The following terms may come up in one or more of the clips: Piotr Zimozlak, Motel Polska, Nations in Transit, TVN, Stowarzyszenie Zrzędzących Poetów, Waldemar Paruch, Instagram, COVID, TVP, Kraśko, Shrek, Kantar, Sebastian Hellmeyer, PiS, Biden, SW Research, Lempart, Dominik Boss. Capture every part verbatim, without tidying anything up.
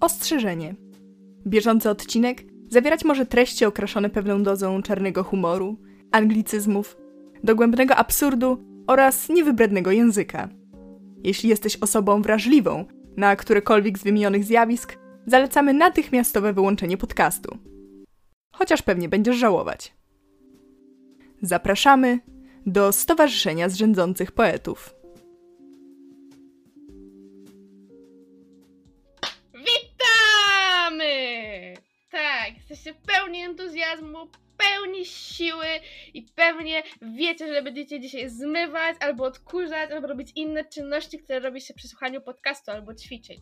Ostrzeżenie. Bieżący odcinek zawierać może treści okraszone pewną dozą czarnego humoru, anglicyzmów, dogłębnego absurdu oraz niewybrednego języka. Jeśli jesteś osobą wrażliwą na którekolwiek z wymienionych zjawisk, zalecamy natychmiastowe wyłączenie podcastu. Chociaż pewnie będziesz żałować. Zapraszamy do Stowarzyszenia Zrzędzących Poetów. Witamy! Tak, jesteście pełni entuzjazmu, pełni siły i pewnie wiecie, że będziecie dzisiaj zmywać, albo odkurzać, albo robić inne czynności, które robi się przy słuchaniu podcastu, albo ćwiczyć.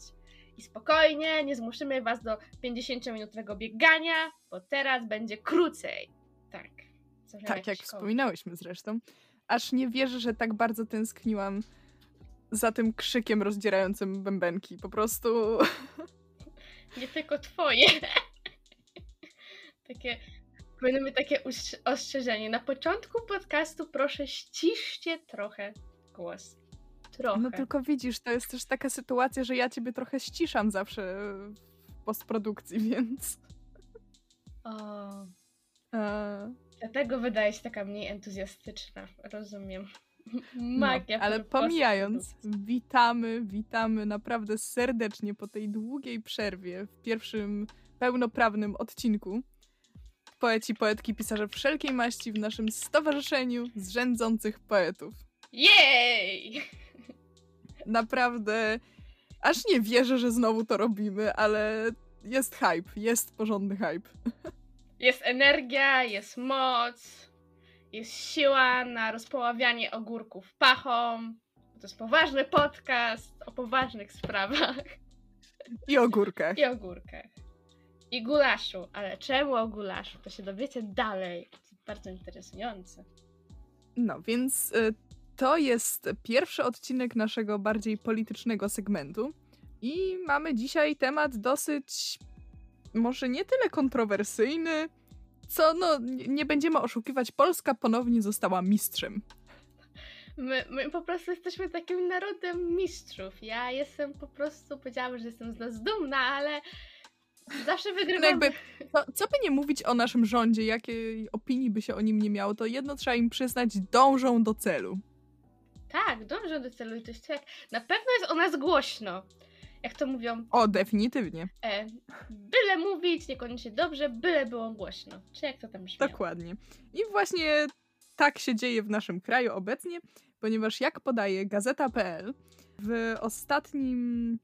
I spokojnie, nie zmuszymy was do pięćdziesięciominutowego biegania, bo teraz będzie krócej. Tak. Tak, jak wspominałyśmy zresztą. Aż nie wierzę, że tak bardzo tęskniłam za tym krzykiem rozdzierającym bębenki. Po prostu... Nie tylko twoje. Takie... Mamy takie ostrzeżenie. Na początku podcastu proszę ściszcie trochę głos. Trochę. No tylko widzisz, to jest też taka sytuacja, że ja ciebie trochę ściszam zawsze w postprodukcji, więc... O... A... Dlatego wydaje się taka mniej entuzjastyczna. Rozumiem. Magia. No, ale pomijając, witamy, witamy naprawdę serdecznie po tej długiej przerwie w pierwszym pełnoprawnym odcinku. Poeci, poetki, pisarze wszelkiej maści w naszym Stowarzyszeniu Zrzędzących Poetów. Jej! Naprawdę, aż nie wierzę, że znowu to robimy, ale jest hype, jest porządny hype. Jest energia, jest moc, jest siła na rozpoławianie ogórków pachą. To jest poważny podcast o poważnych sprawach. I ogórkach. I ogórkach. I gulaszu. Ale czemu o gulaszu? To się dowiecie dalej. To jest bardzo interesujące. No więc y, to jest pierwszy odcinek naszego bardziej politycznego segmentu. I mamy dzisiaj temat dosyć... Może nie tyle kontrowersyjny, co no, nie będziemy oszukiwać, Polska ponownie została mistrzem. My, my po prostu jesteśmy takim narodem mistrzów. Ja jestem po prostu, powiedziałam, że jestem z nas dumna, ale zawsze wygrywam. No jakby, co, co by nie mówić o naszym rządzie, jakiej opinii by się o nim nie miało, to jedno trzeba im przyznać, dążą do celu. Tak, dążą do celu i to jest tak, na pewno jest o nas głośno. Jak to mówią? O, definitywnie. E, byle mówić, niekoniecznie dobrze, byle było głośno. Czy jak to tam brzmiało? Dokładnie. I właśnie tak się dzieje w naszym kraju obecnie, ponieważ jak podaje Gazeta kropka pe el, w ostatnim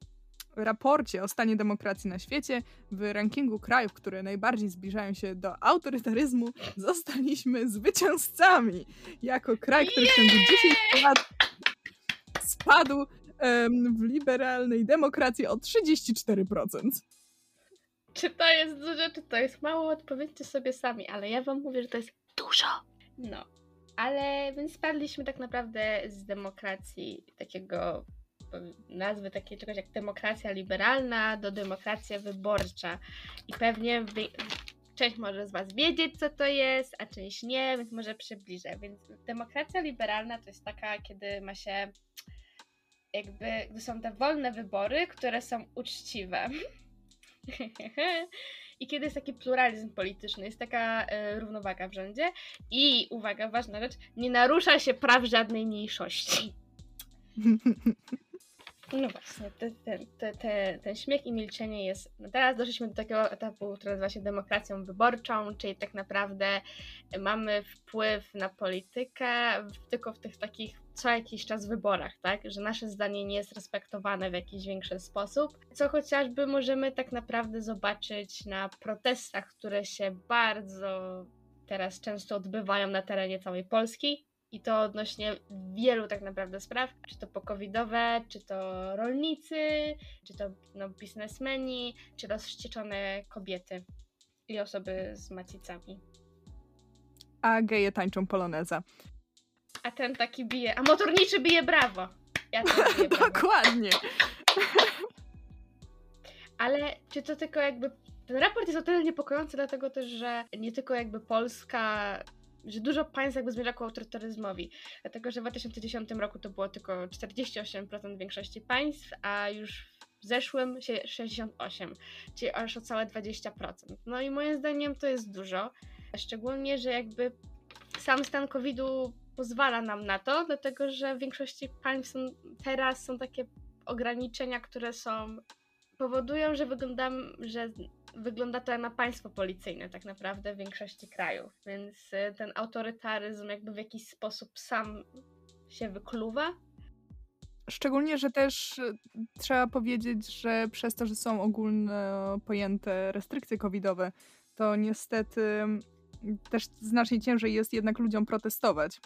raporcie o stanie demokracji na świecie, w rankingu krajów, które najbardziej zbliżają się do autorytaryzmu, zostaliśmy zwycięzcami. Jako kraj, który w ciągu dziesięciu lat spadł w liberalnej demokracji o trzydzieści cztery procent. Czy to jest dużo, czy to jest mało? Odpowiedzcie sobie sami, ale ja wam mówię, że to jest dużo. No, ale więc spadliśmy tak naprawdę z demokracji takiego, nazwy takiej czegoś jak demokracja liberalna do demokracja wyborcza. I pewnie wy... część może z was wiedzieć, co to jest, a część nie, więc może przybliżę. Więc demokracja liberalna to jest taka, kiedy ma się... Jakby, gdy są te wolne wybory, które są uczciwe. I kiedy jest taki pluralizm polityczny, jest taka y, równowaga w rządzie i, uwaga, ważna rzecz, nie narusza się praw żadnej mniejszości. No właśnie, te, te, te, te, ten śmiech i milczenie jest... No teraz doszliśmy do takiego etapu, który nazywa się demokracją wyborczą, czyli tak naprawdę mamy wpływ na politykę tylko w tych takich co jakiś czas wyborach, tak? Że nasze zdanie nie jest respektowane w jakiś większy sposób, co chociażby możemy tak naprawdę zobaczyć na protestach, które się bardzo teraz często odbywają na terenie całej Polski. I to odnośnie wielu tak naprawdę spraw, czy to pokowidowe, czy to rolnicy, czy to no, biznesmeni, czy rozwścieczone kobiety i osoby z macicami. A geje tańczą poloneza. A ten taki bije, a motorniczy bije brawo. Ja też bije brawo. Dokładnie. Ale czy to tylko jakby... Ten raport jest o tyle niepokojący, dlatego też, że nie tylko jakby Polska... że dużo państw jakby zmierza ku autorytaryzmowi, dlatego że w dwa tysiące dziesiątym roku to było tylko czterdzieści osiem procent większości państw, a już w zeszłym sześćdziesiąt osiem, czyli aż o całe dwadzieścia procent. No i moim zdaniem to jest dużo, szczególnie, że jakby sam stan kowida pozwala nam na to, dlatego że w większości państw są, teraz są takie ograniczenia, które są powodują, że, że wygląda to na państwo policyjne tak naprawdę w większości krajów, więc ten autorytaryzm jakby w jakiś sposób sam się wykluwa. Szczególnie, że też trzeba powiedzieć, że przez to, że są ogólno pojęte restrykcje covidowe, to niestety też znacznie ciężej jest jednak ludziom protestować.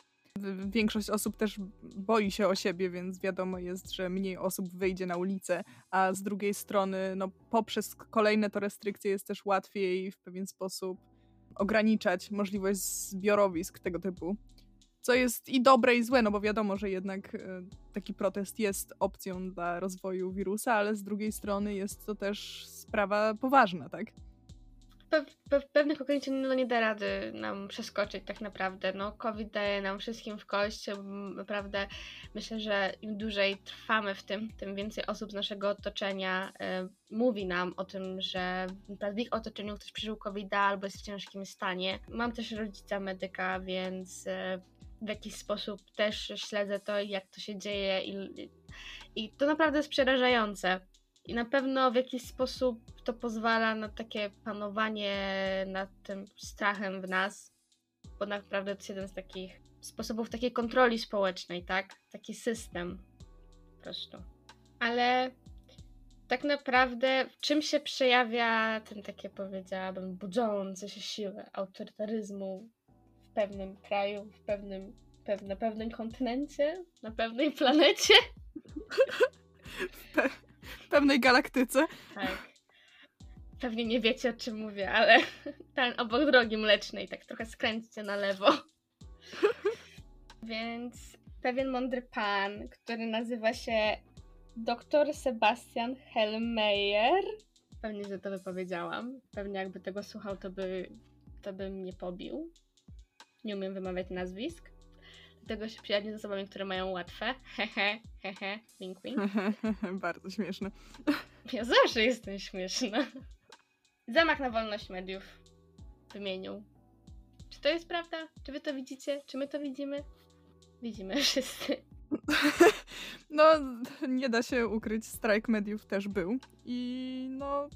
Większość osób też boi się o siebie, więc wiadomo jest, że mniej osób wyjdzie na ulicę, a z drugiej strony no, poprzez kolejne to restrykcje jest też łatwiej w pewien sposób ograniczać możliwość zbiorowisk tego typu. Co jest i dobre, i złe, no bo wiadomo, że jednak taki protest jest opcją dla rozwoju wirusa, ale z drugiej strony jest to też sprawa poważna, tak? Pe- pe- pewnych ograniczeń no, nie da rady nam przeskoczyć tak naprawdę. No, COVID daje nam wszystkim w kość. Naprawdę myślę, że im dłużej trwamy w tym, tym więcej osób z naszego otoczenia y, mówi nam o tym, że w ich otoczeniu ktoś przeżył kowida albo jest w ciężkim stanie. Mam też rodzica medyka, więc y, w jakiś sposób też śledzę to, jak to się dzieje i, i to naprawdę jest przerażające. I na pewno w jakiś sposób to pozwala na takie panowanie nad tym strachem w nas, bo naprawdę to jest jeden z takich sposobów takiej kontroli społecznej, tak? Taki system po prostu. Ale tak naprawdę w czym się przejawia ten takie, powiedziałabym, budzące się siły autorytaryzmu w pewnym kraju, w pewnym, na pewnym kontynencie, na pewnej planecie? W pewnej galaktyce. Tak. Pewnie nie wiecie, o czym mówię, ale ten obok drogi mlecznej, tak trochę skręćcie na lewo. Więc pewien mądry pan, który nazywa się doktor Sebastian Hellmeyer. Pewnie, że to wypowiedziałam. Pewnie jakby tego słuchał, to by, to by mnie pobił. Nie umiem wymawiać nazwisk. Dlatego się przyjaźnię z osobami, które mają łatwe. Hehe, hehe, wink, wink. Bardzo śmieszne. Ja zawsze jestem śmieszna. Zamach na wolność mediów wymienił. Czy to jest prawda? Czy wy to widzicie? Czy my to widzimy? Widzimy wszyscy. No, nie da się ukryć, strajk mediów też był. I no...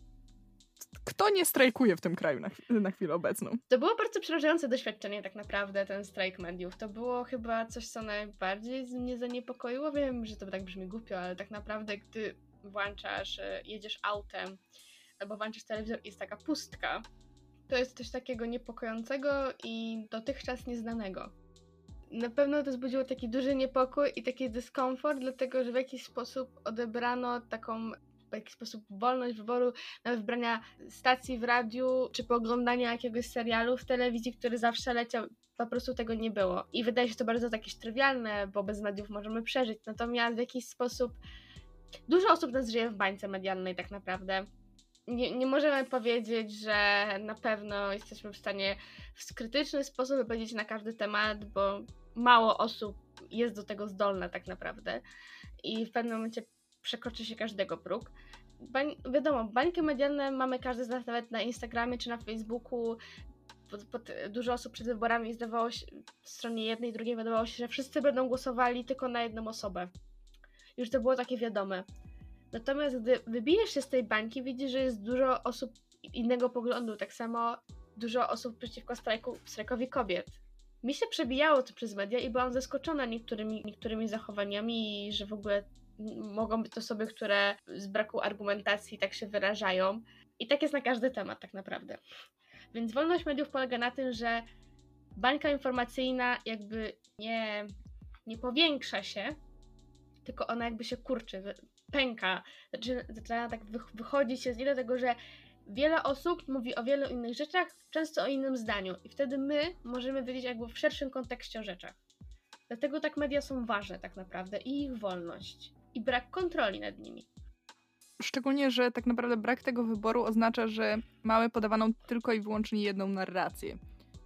Kto nie strajkuje w tym kraju na, na chwilę obecną? To było bardzo przerażające doświadczenie tak naprawdę, ten strajk mediów. To było chyba coś, co najbardziej mnie zaniepokoiło. Wiem, że to tak brzmi głupio, ale tak naprawdę gdy włączasz, jedziesz autem albo włączasz telewizor i jest taka pustka, to jest coś takiego niepokojącego i dotychczas nieznanego. Na pewno to wzbudziło taki duży niepokój i taki dyskomfort, dlatego że w jakiś sposób odebrano taką... w jakiś sposób wolność wyboru, nawet wybrania stacji w radiu, czy pooglądania jakiegoś serialu w telewizji, który zawsze leciał, po prostu tego nie było. I wydaje się to bardzo jakieś trywialne, bo bez mediów możemy przeżyć, natomiast w jakiś sposób dużo osób nas żyje w bańce medialnej tak naprawdę. Nie, nie możemy powiedzieć, że na pewno jesteśmy w stanie w krytyczny sposób wypowiedzieć na każdy temat, bo mało osób jest do tego zdolne tak naprawdę. I w pewnym momencie przekroczy się każdego próg. Bań, wiadomo, bańki medialne mamy każdy z nas nawet na Instagramie czy na Facebooku. Pod, pod, dużo osób przed wyborami zdawało się, w stronie jednej i drugiej wydawało się, że wszyscy będą głosowali tylko na jedną osobę. Już to było takie wiadome. Natomiast gdy wybijesz się z tej bańki, widzisz, że jest dużo osób innego poglądu. Tak samo dużo osób przeciwko strajku, strajkowi kobiet. Mi się przebijało to przez media i byłam zaskoczona niektórymi, niektórymi zachowaniami i że w ogóle mogą być osoby, które z braku argumentacji tak się wyrażają i tak jest na każdy temat tak naprawdę. Więc wolność mediów polega na tym, że bańka informacyjna jakby nie, nie powiększa się, tylko ona jakby się kurczy, pęka, zaczyna tak wychodzić się z niej, tego, że wiele osób mówi o wielu innych rzeczach, często o innym zdaniu i wtedy my możemy wiedzieć jakby w szerszym kontekście o rzeczach. Dlatego tak media są ważne tak naprawdę i ich wolność. I brak kontroli nad nimi. Szczególnie, że tak naprawdę brak tego wyboru oznacza, że mamy podawaną tylko i wyłącznie jedną narrację.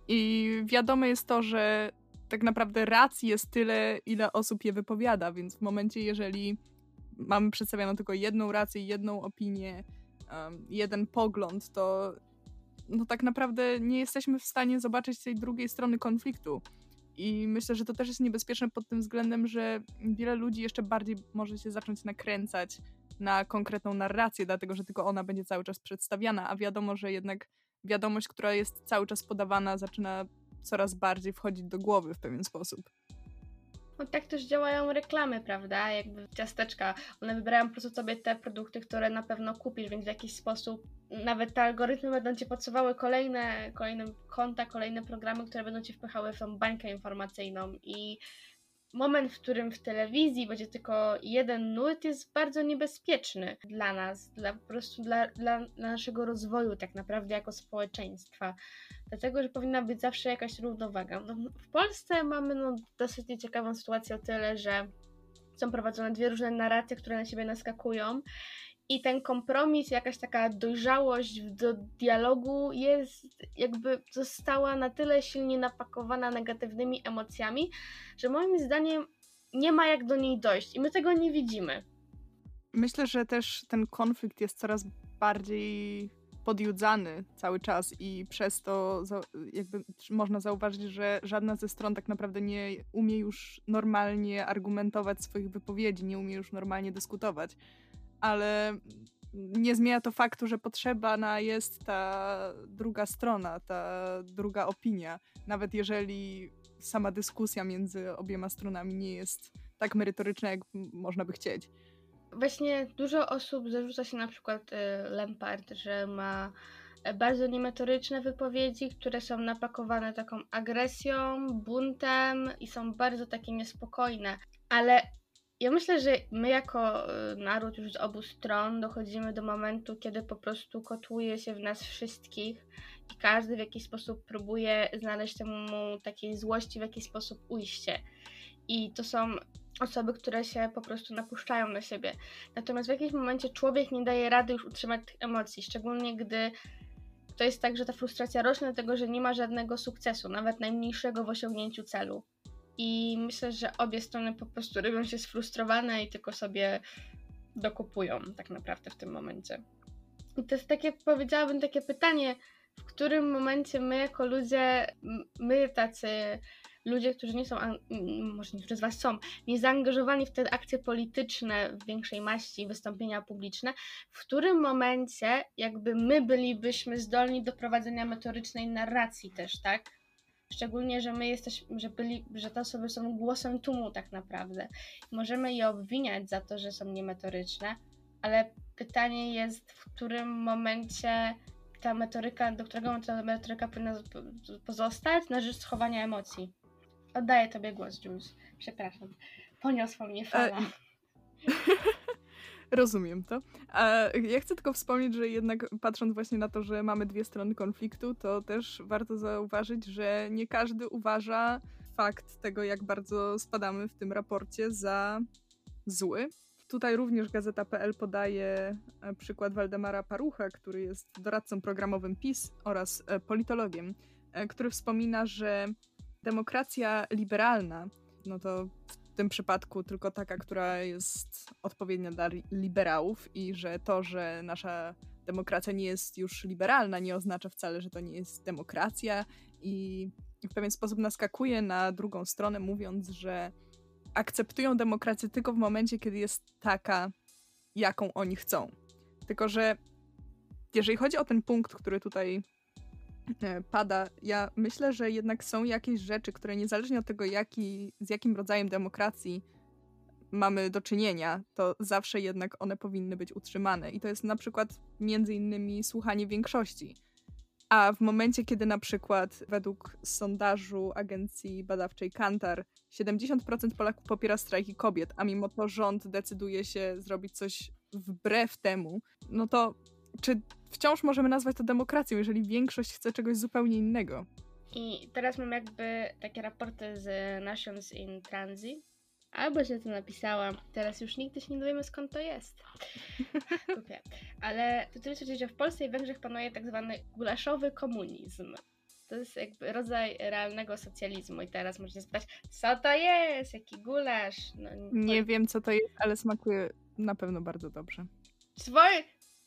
I wiadome jest to, że tak naprawdę racji jest tyle, ile osób je wypowiada, więc w momencie, jeżeli mamy przedstawioną tylko jedną rację, jedną opinię, um, jeden pogląd, to no tak naprawdę nie jesteśmy w stanie zobaczyć tej drugiej strony konfliktu. I myślę, że to też jest niebezpieczne pod tym względem, że wiele ludzi jeszcze bardziej może się zacząć nakręcać na konkretną narrację, dlatego że tylko ona będzie cały czas przedstawiana, a wiadomo, że jednak wiadomość, która jest cały czas podawana, zaczyna coraz bardziej wchodzić do głowy w pewien sposób. No tak też działają reklamy, prawda? Jakby ciasteczka, one wybierają po prostu sobie te produkty, które na pewno kupisz, więc w jakiś sposób nawet te algorytmy będą Cię podsuwały kolejne, kolejne konta, kolejne programy, które będą Cię wpychały w tą bańkę informacyjną i moment, w którym w telewizji będzie tylko jeden nurt, jest bardzo niebezpieczny dla nas, dla, po prostu dla, dla, dla naszego rozwoju tak naprawdę jako społeczeństwa. Dlatego, że powinna być zawsze jakaś równowaga. No, w Polsce mamy no, dosyć ciekawą sytuację o tyle, że są prowadzone dwie różne narracje, które na siebie naskakują i ten kompromis, jakaś taka dojrzałość do dialogu jest jakby została na tyle silnie napakowana negatywnymi emocjami, że moim zdaniem nie ma jak do niej dojść i my tego nie widzimy. Myślę, że też ten konflikt jest coraz bardziej podjudzany cały czas i przez to jakby można zauważyć, że żadna ze stron tak naprawdę nie umie już normalnie argumentować swoich wypowiedzi, nie umie już normalnie dyskutować. Ale nie zmienia to faktu, że potrzebna jest ta druga strona, ta druga opinia. Nawet jeżeli sama dyskusja między obiema stronami nie jest tak merytoryczna, jak można by chcieć. Właśnie dużo osób zarzuca się na przykład Lempart, że ma bardzo niemetoryczne wypowiedzi, które są napakowane taką agresją, buntem i są bardzo takie niespokojne. Ale ja myślę, że my jako naród już z obu stron dochodzimy do momentu, kiedy po prostu kotłuje się w nas wszystkich i każdy w jakiś sposób próbuje znaleźć temu takiej złości w jakiś sposób ujście. I to są osoby, które się po prostu napuszczają na siebie. Natomiast w jakimś momencie człowiek nie daje rady już utrzymać tych emocji, szczególnie gdy to jest tak, że ta frustracja rośnie dlatego, że nie ma żadnego sukcesu, nawet najmniejszego w osiągnięciu celu. I myślę, że obie strony po prostu robią się sfrustrowane i tylko sobie dokupują tak naprawdę w tym momencie. I to jest takie, powiedziałabym, takie pytanie, w którym momencie my jako ludzie, my tacy ludzie, którzy nie są, może niektórzy z Was są, nie zaangażowani w te akcje polityczne w większej maści, wystąpienia publiczne, w którym momencie jakby my bylibyśmy zdolni do prowadzenia metorycznej narracji też, tak? Szczególnie, że my jesteśmy, że, byli, że te osoby są głosem tłumu tak naprawdę. Możemy je obwiniać za to, że są niemetoryczne, ale pytanie jest, w którym momencie ta metoryka, do którego ta metoryka powinna pozostać na rzecz schowania emocji. Oddaję Tobie głos, Jules. Przepraszam. Poniosła mnie fala. Rozumiem to. Ja chcę tylko wspomnieć, że jednak patrząc właśnie na to, że mamy dwie strony konfliktu, to też warto zauważyć, że nie każdy uważa fakt tego, jak bardzo spadamy w tym raporcie za zły. Tutaj również Gazeta kropka pe el podaje przykład Waldemara Parucha, który jest doradcą programowym PiS oraz politologiem, który wspomina, że demokracja liberalna, no to w tym przypadku tylko taka, która jest odpowiednia dla liberałów i że to, że nasza demokracja nie jest już liberalna, nie oznacza wcale, że to nie jest demokracja i w pewien sposób naskakuje na drugą stronę, mówiąc, że akceptują demokrację tylko w momencie, kiedy jest taka, jaką oni chcą. Tylko że jeżeli chodzi o ten punkt, który tutaj pada. Ja myślę, że jednak są jakieś rzeczy, które niezależnie od tego, jaki, z jakim rodzajem demokracji mamy do czynienia, to zawsze jednak one powinny być utrzymane. I to jest na przykład między innymi słuchanie większości. A w momencie, kiedy na przykład według sondażu agencji badawczej Kantar siedemdziesiąt procent Polaków popiera strajki kobiet, a mimo to rząd decyduje się zrobić coś wbrew temu, no to czy wciąż możemy nazwać to demokracją, jeżeli większość chce czegoś zupełnie innego? I teraz mam jakby takie raporty z Nations in Transit, albo się to napisałam. Teraz już nigdy się nie dowiemy, skąd to jest. Kupię. Ale to tyle, że w Polsce i Węgrzech panuje tak zwany gulaszowy komunizm. To jest jakby rodzaj realnego socjalizmu i teraz można spytać, co to jest? Jaki gulasz? No, nie, nie wiem, co to jest, ale smakuje na pewno bardzo dobrze. Swój,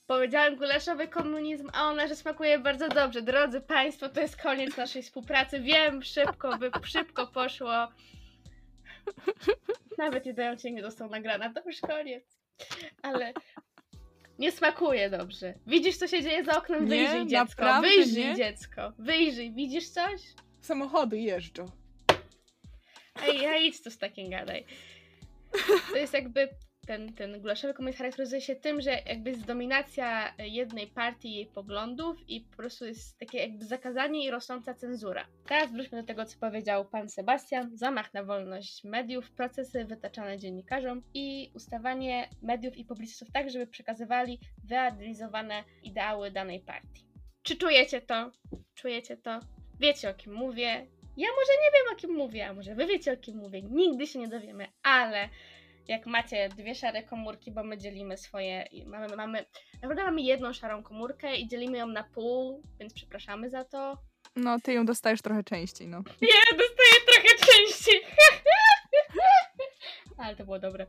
powiedziałem gulaszowy komunizm, a ona, że smakuje bardzo dobrze. Drodzy Państwo, to jest koniec naszej współpracy. Wiem, szybko, by szybko poszło. Nawet jeden odcinek nie dostał nagrana. To już koniec. Ale... nie smakuje dobrze. Widzisz, co się dzieje za oknem? Wyjrzyj, nie, dziecko. Wyjrzyj, nie? dziecko. Wyjrzyj. Widzisz coś? Samochody jeżdżą. Ej, ja idź tu z takim gadaj. To jest jakby ten, ten gulaszowy komunizm charakteryzuje się tym, że jakby jest dominacja jednej partii, jej poglądów i po prostu jest takie jakby zakazanie i rosnąca cenzura. Teraz wróćmy do tego, co powiedział pan Sebastian. Zamach na wolność mediów, procesy wytaczane dziennikarzom i ustawanie mediów i publicystów tak, żeby przekazywali wyidealizowane ideały danej partii. Czy czujecie to? Czujecie to? Wiecie, o kim mówię? Ja może nie wiem, o kim mówię, a może wy wiecie, o kim mówię. Nigdy się nie dowiemy, ale jak macie dwie szare komórki, bo my dzielimy swoje, mamy, mamy, naprawdę mamy jedną szarą komórkę i dzielimy ją na pół, więc przepraszamy za to. No, ty ją dostajesz trochę częściej, no. Ja dostaję trochę częściej. Ale to było dobre.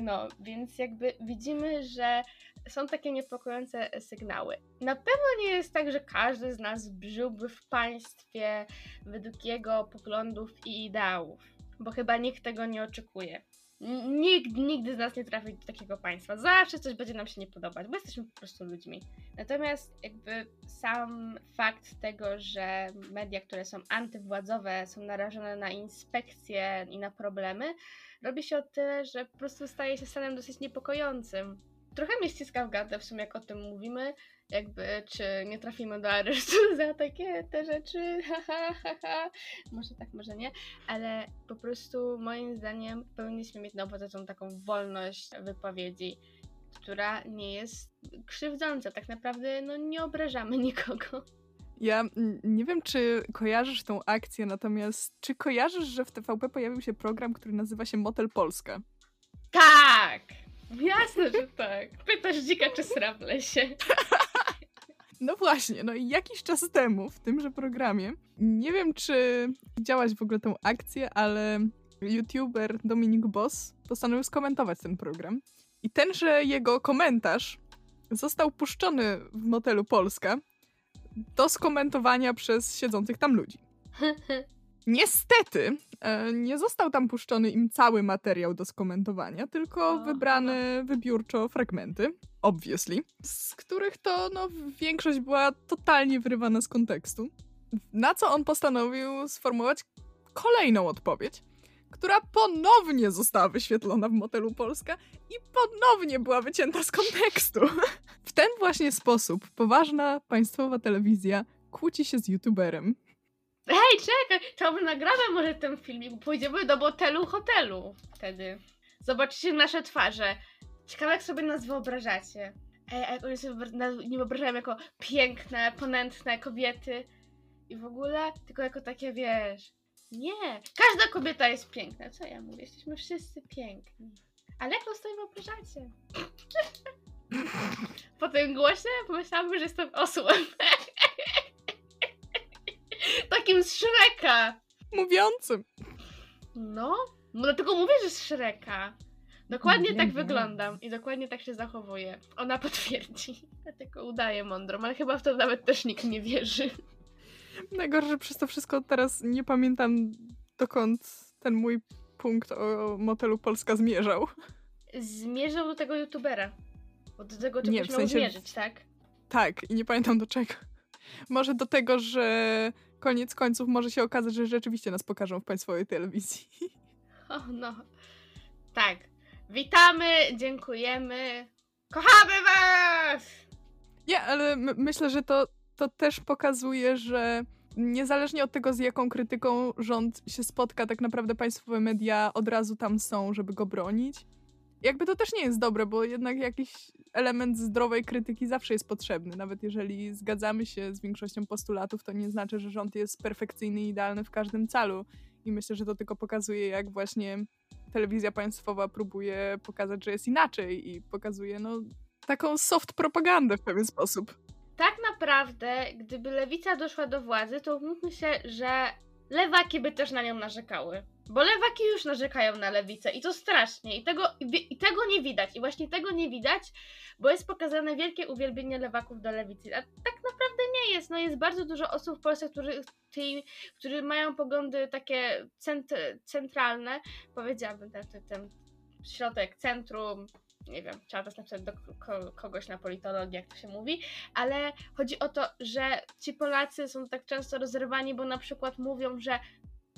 No, więc jakby widzimy, że są takie niepokojące sygnały. Na pewno nie jest tak, że każdy z nas żyłby w państwie według jego poglądów i ideałów, bo chyba nikt tego nie oczekuje. Nikt nigdy z nas nie trafi do takiego państwa. Zawsze coś będzie nam się nie podobać, bo jesteśmy po prostu ludźmi. Natomiast jakby sam fakt tego, że media, które są antywładzowe, są narażone na inspekcje i na problemy, robi się o tyle, że po prostu staje się stanem dosyć niepokojącym. Trochę mnie ściska w gardę w sumie, jak o tym mówimy, jakby czy nie trafimy do aresztu za takie te rzeczy, ha, ha, ha, ha. Może tak, może nie, ale po prostu moim zdaniem powinniśmy mieć na uwadze tą taką wolność wypowiedzi, która nie jest krzywdząca, tak naprawdę no nie obrażamy nikogo. Ja nie wiem, czy kojarzysz tą akcję, natomiast czy kojarzysz, że w T V P pojawił się program, który nazywa się Motel Polska? Tak! Jasne, że tak. Pytasz dzika, czy sra w lesie. No właśnie, no i jakiś czas temu w tymże programie, nie wiem, czy widziałaś w ogóle tą akcję, ale youtuber Dominik Boss postanowił skomentować ten program. I tenże jego komentarz został puszczony w Motelu Polska do skomentowania przez siedzących tam ludzi. Niestety nie został tam puszczony im cały materiał do skomentowania, tylko wybrane wybiórczo fragmenty, obviously, z których to no, większość była totalnie wyrywana z kontekstu. Na co on postanowił sformułować kolejną odpowiedź, która ponownie została wyświetlona w Motelu Polska i ponownie była wycięta z kontekstu. W ten właśnie sposób poważna państwowa telewizja kłóci się z youtuberem. Hej, czekaj, chciałabym nagrać może ten filmik, pójdziemy do motelu hotelu wtedy. Zobaczycie nasze twarze. Ciekawe, jak sobie nas wyobrażacie. Ej, a jak oni sobie nie wyobrażają jako piękne, ponętne kobiety i w ogóle, tylko jako takie, wiesz, nie, każda kobieta jest piękna, co ja mówię, jesteśmy wszyscy piękni. Ale jak to sobie wyobrażacie? Po tym głosie pomyślałabym, że jestem osłem. Takim z Shreka. Mówiącym. No, dlatego mówię, że z Shreka. Dokładnie no, tak no. wyglądam i dokładnie tak się zachowuję. Ona potwierdzi. Ja tylko udaję mądrą, ale chyba w to nawet też nikt nie wierzy. Najgorsze przez to wszystko teraz nie pamiętam, dokąd ten mój punkt o Motelu Polska zmierzał. Zmierzał do tego youtubera. Bo do tego czegoś w sensie... miał zmierzyć, tak? Tak, i nie pamiętam do czego. Może do tego, że koniec końców może się okazać, że rzeczywiście nas pokażą w państwowej telewizji. O oh, no. Tak. Witamy, dziękujemy. Kochamy was! Nie, ale my, myślę, że to, to też pokazuje, że niezależnie od tego, z jaką krytyką rząd się spotka, tak naprawdę państwowe media od razu tam są, żeby go bronić. Jakby to też nie jest dobre, bo jednak jakiś element zdrowej krytyki zawsze jest potrzebny. Nawet jeżeli zgadzamy się z większością postulatów, to nie znaczy, że rząd jest perfekcyjny i idealny w każdym calu. I myślę, że to tylko pokazuje, jak właśnie telewizja państwowa próbuje pokazać, że jest inaczej i pokazuje no, taką soft propagandę w pewien sposób. Tak naprawdę, gdyby lewica doszła do władzy, to umówmy się, że lewaki by też na nią narzekały. Bo lewaki już narzekają na lewicę i to strasznie. I tego, i tego nie widać. I właśnie tego nie widać, bo jest pokazane wielkie uwielbienie lewaków do lewicy. A tak naprawdę nie jest. No jest bardzo dużo osób w Polsce, którzy, którzy mają poglądy takie cent, centralne. Powiedziałabym ten, ten, ten środek, centrum. Nie wiem, trzeba też napisać do kogoś na politologię, jak to się mówi, ale chodzi o to, że ci Polacy są tak często rozerwani, bo na przykład mówią, że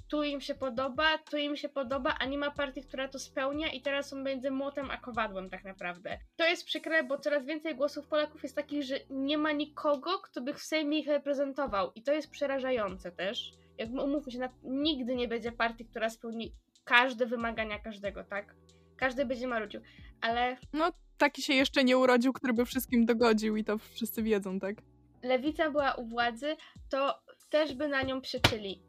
tu im się podoba, tu im się podoba, a nie ma partii, która to spełnia i teraz są między młotem a kowadłem tak naprawdę. To jest przykre, bo coraz więcej głosów Polaków jest takich, że nie ma nikogo, kto by w Sejmie ich reprezentował i to jest przerażające też. Jakby umówmy się, nigdy nie będzie partii, która spełni każde wymagania każdego, tak? Każdy będzie marudził, ale... No, taki się jeszcze nie urodził, który by wszystkim dogodził i to wszyscy wiedzą, tak? Lewica była u władzy, to też by na nią przyczyli.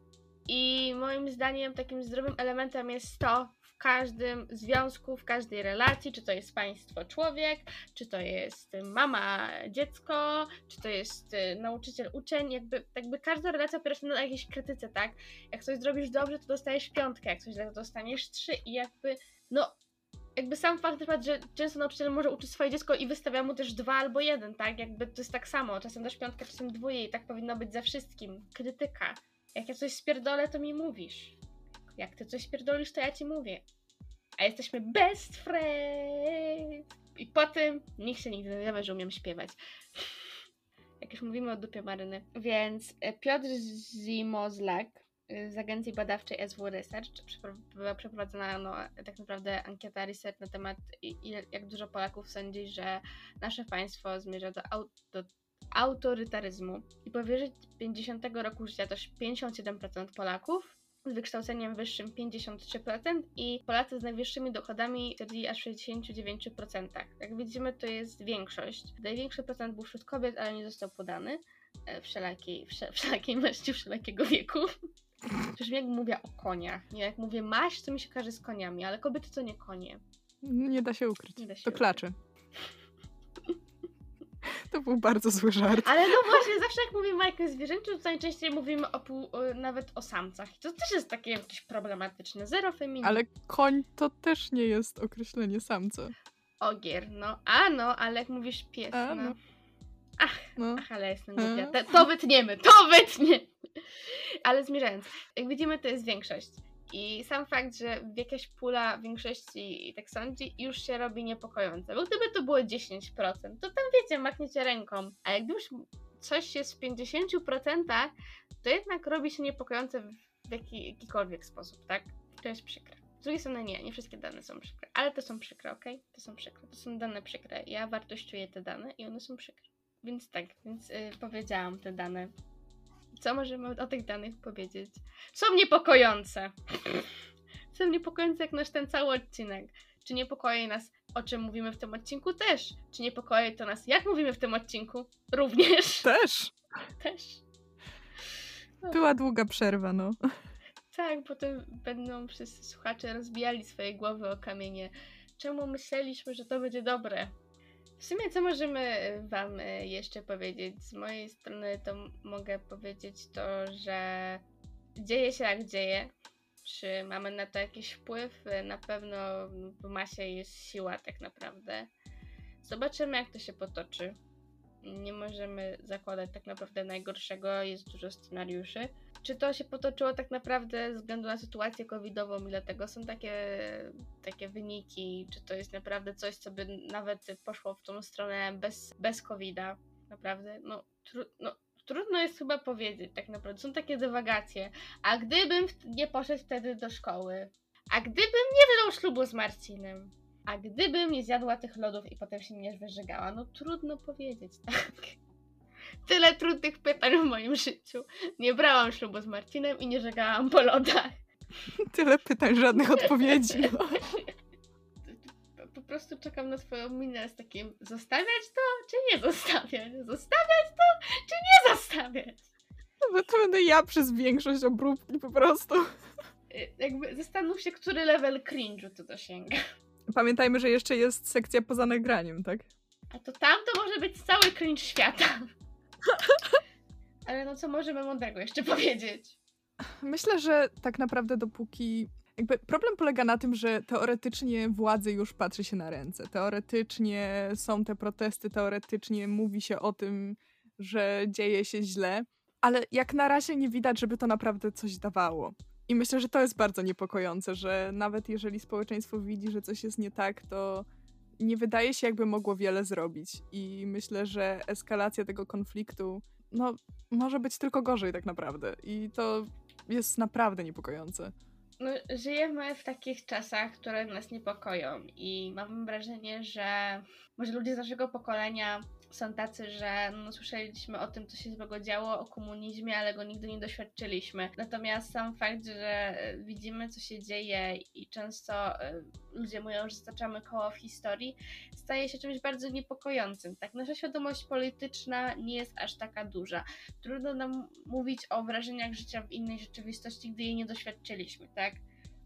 I moim zdaniem takim zdrowym elementem jest to w każdym związku, w każdej relacji, czy to jest państwo człowiek, czy to jest mama dziecko, czy to jest nauczyciel uczeń, jakby, jakby każda relacja opiera się na jakiejś krytyce, tak? Jak coś zrobisz dobrze, to dostajesz piątkę, jak coś źle, to dostaniesz trzy i jakby, no... Jakby sam fakt, że często nauczyciel może uczyć swoje dziecko i wystawia mu też dwa albo jeden, tak? Jakby to jest tak samo, czasem też piątkę, czasem dwoje i tak powinno być ze wszystkim. Krytyka. Jak ja coś spierdolę, to mi mówisz. Jak ty coś spierdolisz, to ja ci mówię. A jesteśmy best friends. I po tym nikt się nigdy nie dowie, że umiem śpiewać. Jak już mówimy o dupie Maryny. Więc Piotr Zimozlak z agencji badawczej S W Research była przeprowadzona no, tak naprawdę ankieta research na temat ile, jak dużo Polaków sądzi, że nasze państwo zmierza do, au, do autorytaryzmu i powyżej pięćdziesiątego roku życia to pięćdziesiąt siedem procent Polaków, z wykształceniem wyższym pięćdziesiąt trzy procent i Polacy z najwyższymi dochodami twierdzili aż w sześćdziesięciu dziewięciu procentach. Jak widzimy, to jest większość. Największy procent był wśród kobiet, ale nie został podany. Wszelakiej, wszel- wszelakiej maści, wszelakiego wieku. Przecież jak mówię o koniach, nie? Jak mówię maść, to mi się każe z koniami, ale kobiety to nie konie. Nie da się ukryć, da się to ukryć. Klaczy. To był bardzo zły żart. Ale no właśnie, zawsze jak mówimy o jakimś zwierzęciu, to najczęściej mówimy o pół, nawet o samcach. I to też jest takie jakieś problematyczne, zero feminizm. Ale koń to też nie jest określenie samca. Ogier, no. A no, ale jak mówisz pies, A, no. no. Ach, no. ach, ale jestem głupia. To, to wytniemy, to wytniemy. Ale zmierzając, jak widzimy, to jest większość. I sam fakt, że jakaś pula większości tak sądzi, już się robi niepokojące. Bo gdyby to było dziesięć procent, to tam wiecie, machniecie ręką. A jak już coś jest w pięćdziesiąt procent, to jednak robi się niepokojące w jaki, jakikolwiek sposób, tak? To jest przykre. Z drugiej strony nie, nie wszystkie dane są przykre. Ale to są przykre, okej? Okay? To są przykre. To są dane przykre. Ja wartościuję te dane i one są przykre. Więc tak, więc yy, powiedziałam te dane. Co możemy o tych danych powiedzieć? Są niepokojące! Są niepokojące jak nasz ten cały odcinek. Czy niepokoi nas, o czym mówimy w tym odcinku? Też. Czy niepokoi to nas, jak mówimy w tym odcinku? Również. Też. Też. No. Była długa przerwa, no. Tak, potem będą wszyscy słuchacze rozbijali swoje głowy o kamienie. Czemu myśleliśmy, że to będzie dobre? W sumie co możemy wam jeszcze powiedzieć? Z mojej strony to mogę powiedzieć to, że dzieje się jak dzieje. Czy mamy na to jakiś wpływ? Na pewno w masie jest siła tak naprawdę. Zobaczymy, jak to się potoczy. Nie możemy zakładać tak naprawdę najgorszego, jest dużo scenariuszy. Czy to się potoczyło tak naprawdę ze względu na sytuację covidową i dlatego są takie, takie wyniki, czy to jest naprawdę coś, co by nawet poszło w tą stronę bez, bez covida, naprawdę, no, tru, no trudno jest chyba powiedzieć tak naprawdę, są takie dywagacje, a gdybym nie poszedł wtedy do szkoły, a gdybym nie wydał ślubu z Marcinem, a gdybym nie zjadła tych lodów i potem się nie wyżygała, no trudno powiedzieć, tak? Tyle trudnych pytań w moim życiu. Nie brałam ślubu z Marcinem i nie żegałam po lodach. Tyle pytań, żadnych odpowiedzi. No. Po prostu czekam na swoją minę z takim zostawiać to, czy nie zostawiać? Zostawiać to, czy nie zostawiać? No to będę ja przez większość obróbki po prostu. Jakby zastanów się, który level cringe'u tu dosięga. Pamiętajmy, że jeszcze jest sekcja poza nagraniem, tak? A to tam to może być cały cringe świata. Ale no co możemy mądrego jeszcze powiedzieć? Myślę, że tak naprawdę dopóki Jakby problem polega na tym, że teoretycznie władzy już patrzy się na ręce. Teoretycznie są te protesty, teoretycznie mówi się o tym, że dzieje się źle, ale jak na razie nie widać, żeby to naprawdę coś dawało. I myślę, że to jest bardzo niepokojące, że nawet jeżeli społeczeństwo widzi, że coś jest nie tak, to nie wydaje się, jakby mogło wiele zrobić. I myślę, że eskalacja tego konfliktu, no, może być tylko gorzej tak naprawdę. I to jest naprawdę niepokojące. No, żyjemy w takich czasach, które nas niepokoją i mam wrażenie, że może ludzie z naszego pokolenia są tacy, że no, słyszeliśmy o tym, co się złego działo, o komunizmie, ale go nigdy nie doświadczyliśmy. Natomiast sam fakt, że widzimy, co się dzieje i często y, ludzie mówią, że zataczamy koło w historii, staje się czymś bardzo niepokojącym. Tak? Nasza świadomość polityczna nie jest aż taka duża. Trudno nam mówić o wrażeniach życia w innej rzeczywistości, gdy jej nie doświadczyliśmy, tak?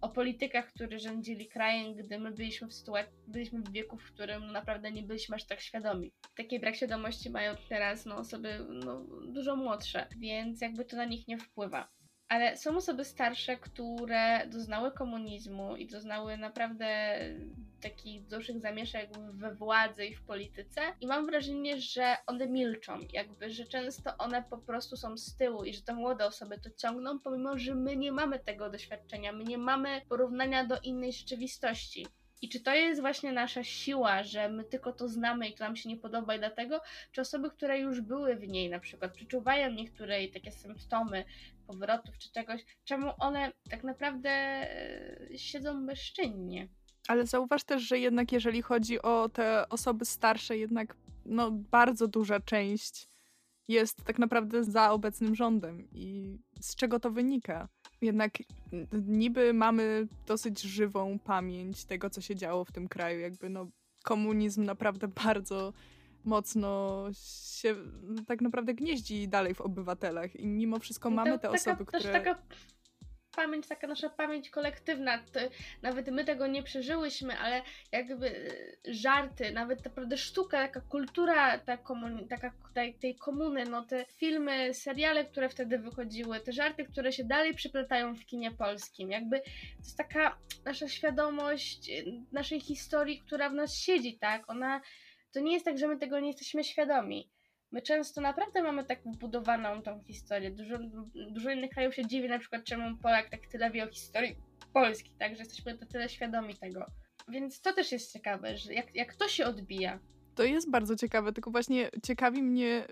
O politykach, którzy rządzili krajem, gdy my byliśmy w sytuacji, byliśmy w wieku, w którym naprawdę nie byliśmy aż tak świadomi. Taki brak świadomości mają teraz no, osoby no, dużo młodsze, więc jakby to na nich nie wpływa. Ale są osoby starsze, które doznały komunizmu i doznały naprawdę takich dużych zamieszek we władzy i w polityce i mam wrażenie, że one milczą, jakby, że często one po prostu są z tyłu i że te młode osoby to ciągną, pomimo, że my nie mamy tego doświadczenia, my nie mamy porównania do innej rzeczywistości. I czy to jest właśnie nasza siła, że my tylko to znamy i to nam się nie podoba i dlatego, czy osoby, które już były w niej na przykład, przeczuwają niektóre takie symptomy powrotów czy czegoś, czemu one tak naprawdę siedzą bezczynnie? Ale zauważ też, że jednak jeżeli chodzi o te osoby starsze, jednak no, bardzo duża część jest tak naprawdę za obecnym rządem i z czego to wynika? Jednak niby mamy dosyć żywą pamięć tego, co się działo w tym kraju. Jakby no, komunizm naprawdę bardzo mocno się tak naprawdę gnieździ dalej w obywatelach i mimo wszystko mamy to, te taka, osoby, które... Taka pamięć, taka nasza pamięć kolektywna, to, nawet my tego nie przeżyłyśmy, ale jakby żarty, nawet naprawdę sztuka, taka kultura ta komun- taka, tej komuny, no te filmy, seriale, które wtedy wychodziły, te żarty, które się dalej przyplatają w kinie polskim, jakby to jest taka nasza świadomość naszej historii, która w nas siedzi, tak, ona, to nie jest tak, że my tego nie jesteśmy świadomi. My często naprawdę mamy tak wbudowaną tą historię. Dużo, dużo innych krajów się dziwi na przykład, czemu Polak tak tyle wie o historii Polski, tak, że jesteśmy to tyle świadomi tego. Więc to też jest ciekawe, że jak, jak to się odbija. To jest bardzo ciekawe, tylko właśnie ciekawi mnie,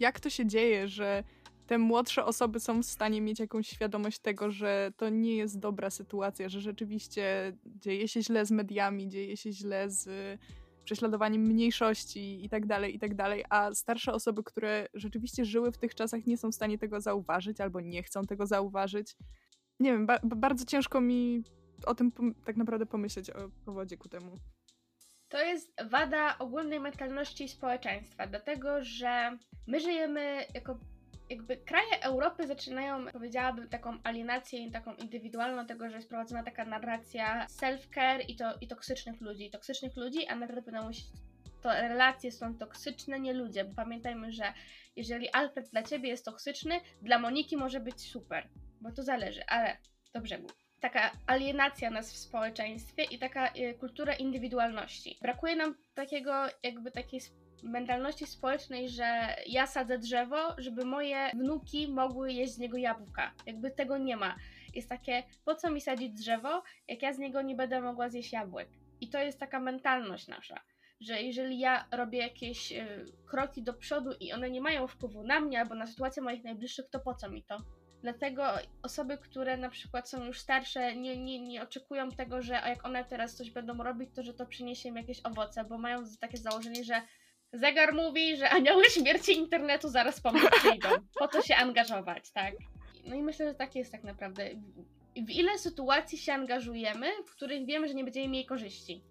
jak to się dzieje, że te młodsze osoby są w stanie mieć jakąś świadomość tego, że to nie jest dobra sytuacja, że rzeczywiście dzieje się źle z mediami, dzieje się źle z... prześladowaniem mniejszości i tak dalej, i tak dalej, a starsze osoby, które rzeczywiście żyły w tych czasach, nie są w stanie tego zauważyć albo nie chcą tego zauważyć. Nie wiem, ba- bardzo ciężko mi o tym pom- tak naprawdę pomyśleć o powodzie ku temu. To jest wada ogólnej mentalności społeczeństwa, dlatego że my żyjemy jako jakby kraje Europy zaczynają, powiedziałabym, taką alienację i taką indywidualną tego, że jest prowadzona taka narracja self-care i, to, i toksycznych ludzi, i toksycznych ludzi, a naprawdę będą musieć, to relacje są toksyczne, nie ludzie, bo pamiętajmy, że jeżeli Alfred dla ciebie jest toksyczny, dla Moniki może być super, bo to zależy, ale do brzegu. Taka alienacja nas w społeczeństwie i taka y, kultura indywidualności. Brakuje nam takiego, jakby takiej mentalności społecznej, że ja sadzę drzewo, żeby moje wnuki mogły jeść z niego jabłka. Jakby tego nie ma. Jest takie, po co mi sadzić drzewo, jak ja z niego nie będę mogła zjeść jabłek. I to jest taka mentalność nasza, że jeżeli ja robię jakieś y, kroki do przodu i one nie mają wpływu na mnie albo na sytuację moich najbliższych, to po co mi to? Dlatego osoby, które na przykład są już starsze, nie, nie, nie oczekują tego, że jak one teraz coś będą robić, to że to przyniesie im jakieś owoce, bo mają takie założenie, że zegar mówi, że anioły śmierci internetu zaraz po mnie przyjdą. Po to się angażować, tak? No i myślę, że tak jest tak naprawdę. W ile sytuacji się angażujemy, w których wiemy, że nie będziemy mieli korzyści?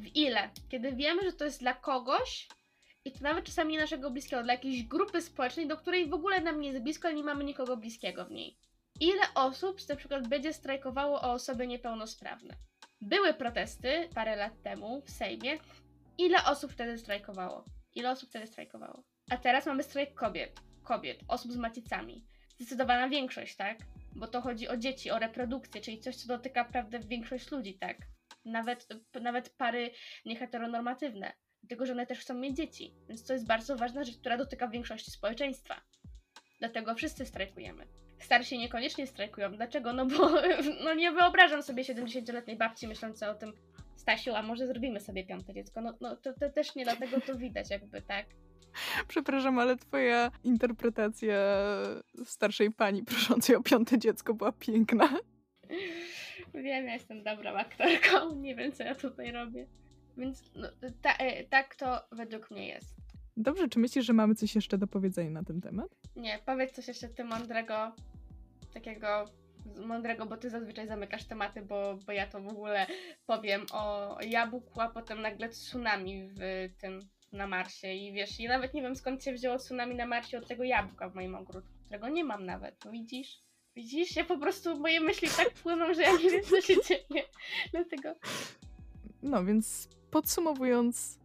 W ile? Kiedy wiemy, że to jest dla kogoś i to nawet czasami nie naszego bliskiego, dla jakiejś grupy społecznej, do której w ogóle nam nie jest blisko, ale nie mamy nikogo bliskiego w niej. Ile osób na przykład będzie strajkowało o osoby niepełnosprawne? Były protesty parę lat temu w Sejmie. Ile osób wtedy strajkowało? Ile osób wtedy strajkowało? A teraz mamy strajk kobiet, kobiet, osób z macicami. Zdecydowana większość, tak? bo to chodzi o dzieci, o reprodukcję, czyli coś, co dotyka prawdę większość ludzi, tak? Nawet, nawet pary nieheteronormatywne, dlatego że one też chcą mieć dzieci, więc to jest bardzo ważna rzecz, która dotyka większości społeczeństwa. Dlatego wszyscy strajkujemy. Starsi niekoniecznie strajkują. Dlaczego? No bo no nie wyobrażam sobie siedemdziesięcioletniej babci myślącej o tym, Stasiu, a może zrobimy sobie piąte dziecko? No, no to, to też nie, dlatego to widać jakby, tak? Przepraszam, ale twoja interpretacja starszej pani proszącej o piąte dziecko była piękna. Wiem, ja jestem dobrą aktorką, nie wiem, co ja tutaj robię. Więc no, ta, tak to według mnie jest. Dobrze, czy myślisz, że mamy coś jeszcze do powiedzenia na ten temat? Nie, powiedz coś jeszcze ty mądrego, takiego mądrego, bo ty zazwyczaj zamykasz tematy, bo, bo ja to w ogóle powiem o jabłku, a potem nagle tsunami w tym, na Marsie i wiesz, ja nawet nie wiem, skąd się wzięło tsunami na Marsie od tego jabłka w moim ogródku, którego nie mam nawet, widzisz? Widzisz? Ja po prostu, moje myśli tak płyną, że ja nie wiem, co się dzieje, dlatego... No więc podsumowując,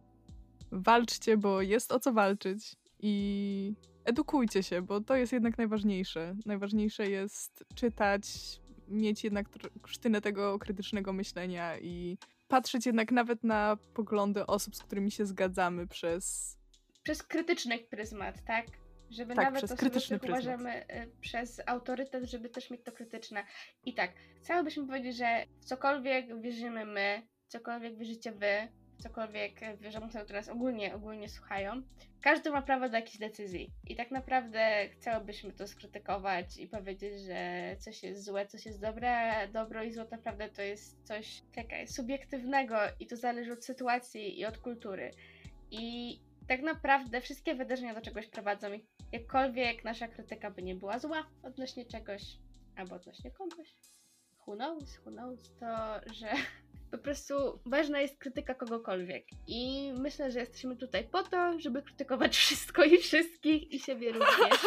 walczcie, bo jest o co walczyć i edukujcie się, bo to jest jednak najważniejsze. Najważniejsze jest czytać, mieć jednak sztynę tego krytycznego myślenia i patrzeć jednak nawet na poglądy osób, z którymi się zgadzamy przez... Przez krytyczny pryzmat, tak? Żeby tak, nawet przez osoby, krytyczny pryzmat. Uważamy przez autorytet, żeby też mieć to krytyczne. I tak, chciałabyśmy powiedzieć, że w cokolwiek wierzymy my, cokolwiek wierzycie wy, cokolwiek wierzą, które nas ogólnie, ogólnie słuchają, każdy ma prawo do jakiejś decyzji. I tak naprawdę chciałybyśmy to skrytykować i powiedzieć, że coś jest złe, coś jest dobre, dobro i zło naprawdę to jest coś taka, subiektywnego i to zależy od sytuacji i od kultury. I tak naprawdę wszystkie wydarzenia do czegoś prowadzą i jakkolwiek nasza krytyka by nie była zła odnośnie czegoś albo odnośnie kogoś, who knows, who knows, to że... Po prostu ważna jest krytyka kogokolwiek i myślę, że jesteśmy tutaj po to, żeby krytykować wszystko i wszystkich i siebie również.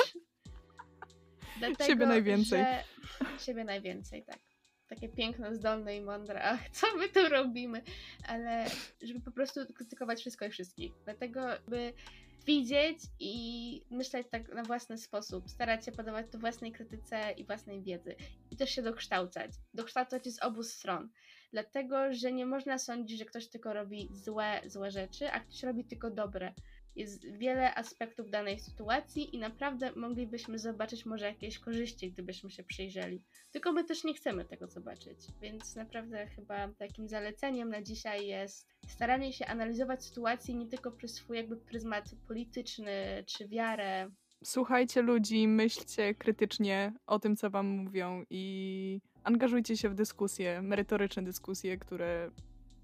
Dlatego, siebie najwięcej. Że... Siebie najwięcej, tak. Takie piękno, zdolne i mądre. Ach, co my tu robimy? Ale żeby po prostu krytykować wszystko i wszystkich. Dlatego, by widzieć i myśleć tak na własny sposób. Starać się podawać to własnej krytyce i własnej wiedzy. I też się dokształcać. Dokształcać się z obu stron. Dlatego, że nie można sądzić, że ktoś tylko robi złe, złe rzeczy, a ktoś robi tylko dobre. Jest wiele aspektów danej sytuacji i naprawdę moglibyśmy zobaczyć może jakieś korzyści, gdybyśmy się przyjrzeli. Tylko my też nie chcemy tego zobaczyć. Więc naprawdę chyba takim zaleceniem na dzisiaj jest staranie się analizować sytuację nie tylko przez swój jakby pryzmat polityczny czy wiarę. Słuchajcie ludzi, myślcie krytycznie o tym, co wam mówią i angażujcie się w dyskusje, merytoryczne dyskusje, które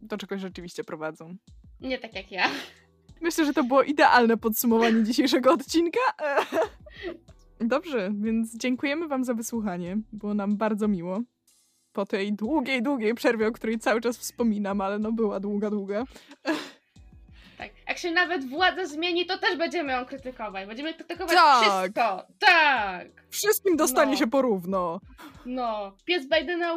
do czegoś rzeczywiście prowadzą. Nie tak jak ja. Myślę, że to było idealne podsumowanie dzisiejszego odcinka. Dobrze, więc dziękujemy wam za wysłuchanie. Było nam bardzo miło. Po tej długiej, długiej przerwie, o której cały czas wspominam, ale no była długa, długa. Tak, jak się nawet władza zmieni, to też będziemy ją krytykować. Będziemy krytykować tak. Wszystko. Tak. Wszystkim dostanie no. się porówno. No. Pies Bidena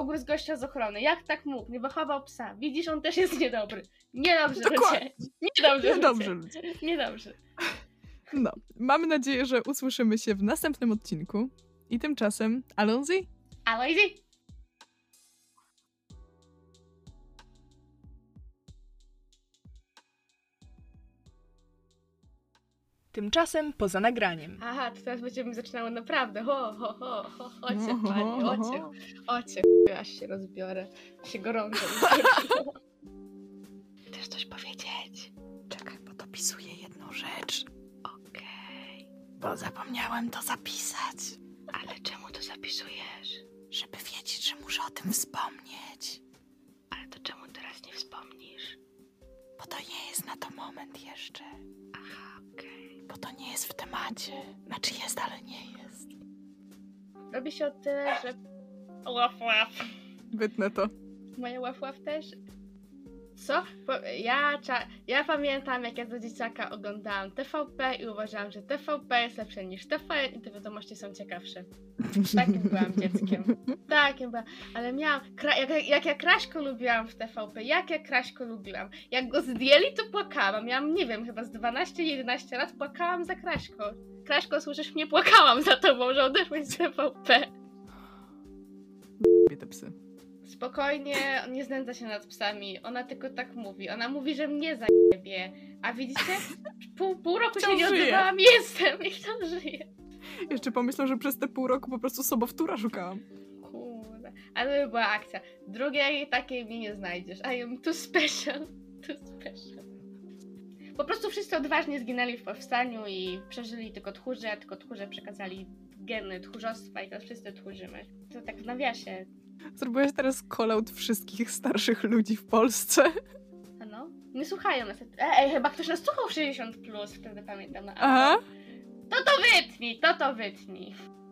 ugryzł gościa z ochrony. Jak tak mógł? Nie wychował psa. Widzisz, on też jest niedobry. Niedobrze ludzie. Niedobrze Niedobrze ludzie. Niedobrze. No. Mamy nadzieję, że usłyszymy się w następnym odcinku. I tymczasem Alonzi. Alonzi. Tymczasem poza nagraniem. Aha, to teraz będziemy zaczynały naprawdę. Ho, ho, ho, ho, ho, cię, panie, o cię, o cię, aż się rozbiorę, się gorąco. Chcesz coś powiedzieć? Czekaj, bo dopisuję jedną rzecz. Okej. Okay. Bo zapomniałam to zapisać. Ale czemu to zapisujesz? Żeby wiedzieć, że muszę o tym wspomnieć. Ale to czemu teraz nie wspomnisz? Bo to nie jest na to moment jeszcze. Aha, okej. Okay. Bo to nie jest w temacie. Znaczy jest, ale nie jest. Robi się o tyle, że... Łaf, łaf. Wytnę to. Moja łaf, łaf też? Co? Ja, cza... ja pamiętam, jak ja do dzieciaka oglądałam T V P i uważałam, że T V P jest lepsze niż T V N i te wiadomości są ciekawsze. Takim byłam dzieckiem. Takim byłam. Ale miałam... Kra... Jak, jak, jak ja Kraśko lubiłam w T V P, jak ja Kraśko lubiłam. Jak go zdjęli, to płakałam. Miałam, nie wiem, chyba z dwanaście jedenaście lat płakałam za Kraśko. Kraśko, słyszysz mnie? Płakałam za tobą, że odeszłeś z T V P. lubi te psy. Spokojnie, on nie znęca się nad psami, ona tylko tak mówi. Ona mówi, że mnie zajebie, a widzicie? Pół, pół roku się nie odzywałam, jestem i tam żyję. Jeszcze pomyślał, że przez te pół roku po prostu sobowtóra szukałam. Kurde, ale by była akcja. Drugiej takiej mi nie znajdziesz. I am too special, too special. Po prostu wszyscy odważnie zginęli w powstaniu i przeżyli tylko tchórze, a tylko tchórze przekazali geny tchórzostwa i teraz wszyscy tchórzymy. To tak w nawiasie. Zrobiłaś teraz call-out wszystkich starszych ludzi w Polsce. A no? Nie słuchają nas. Ej, chyba ktoś nas słuchał sześćdziesiąt plus, wtedy pamiętam. No, aha. To to wytnij, to to wytnij.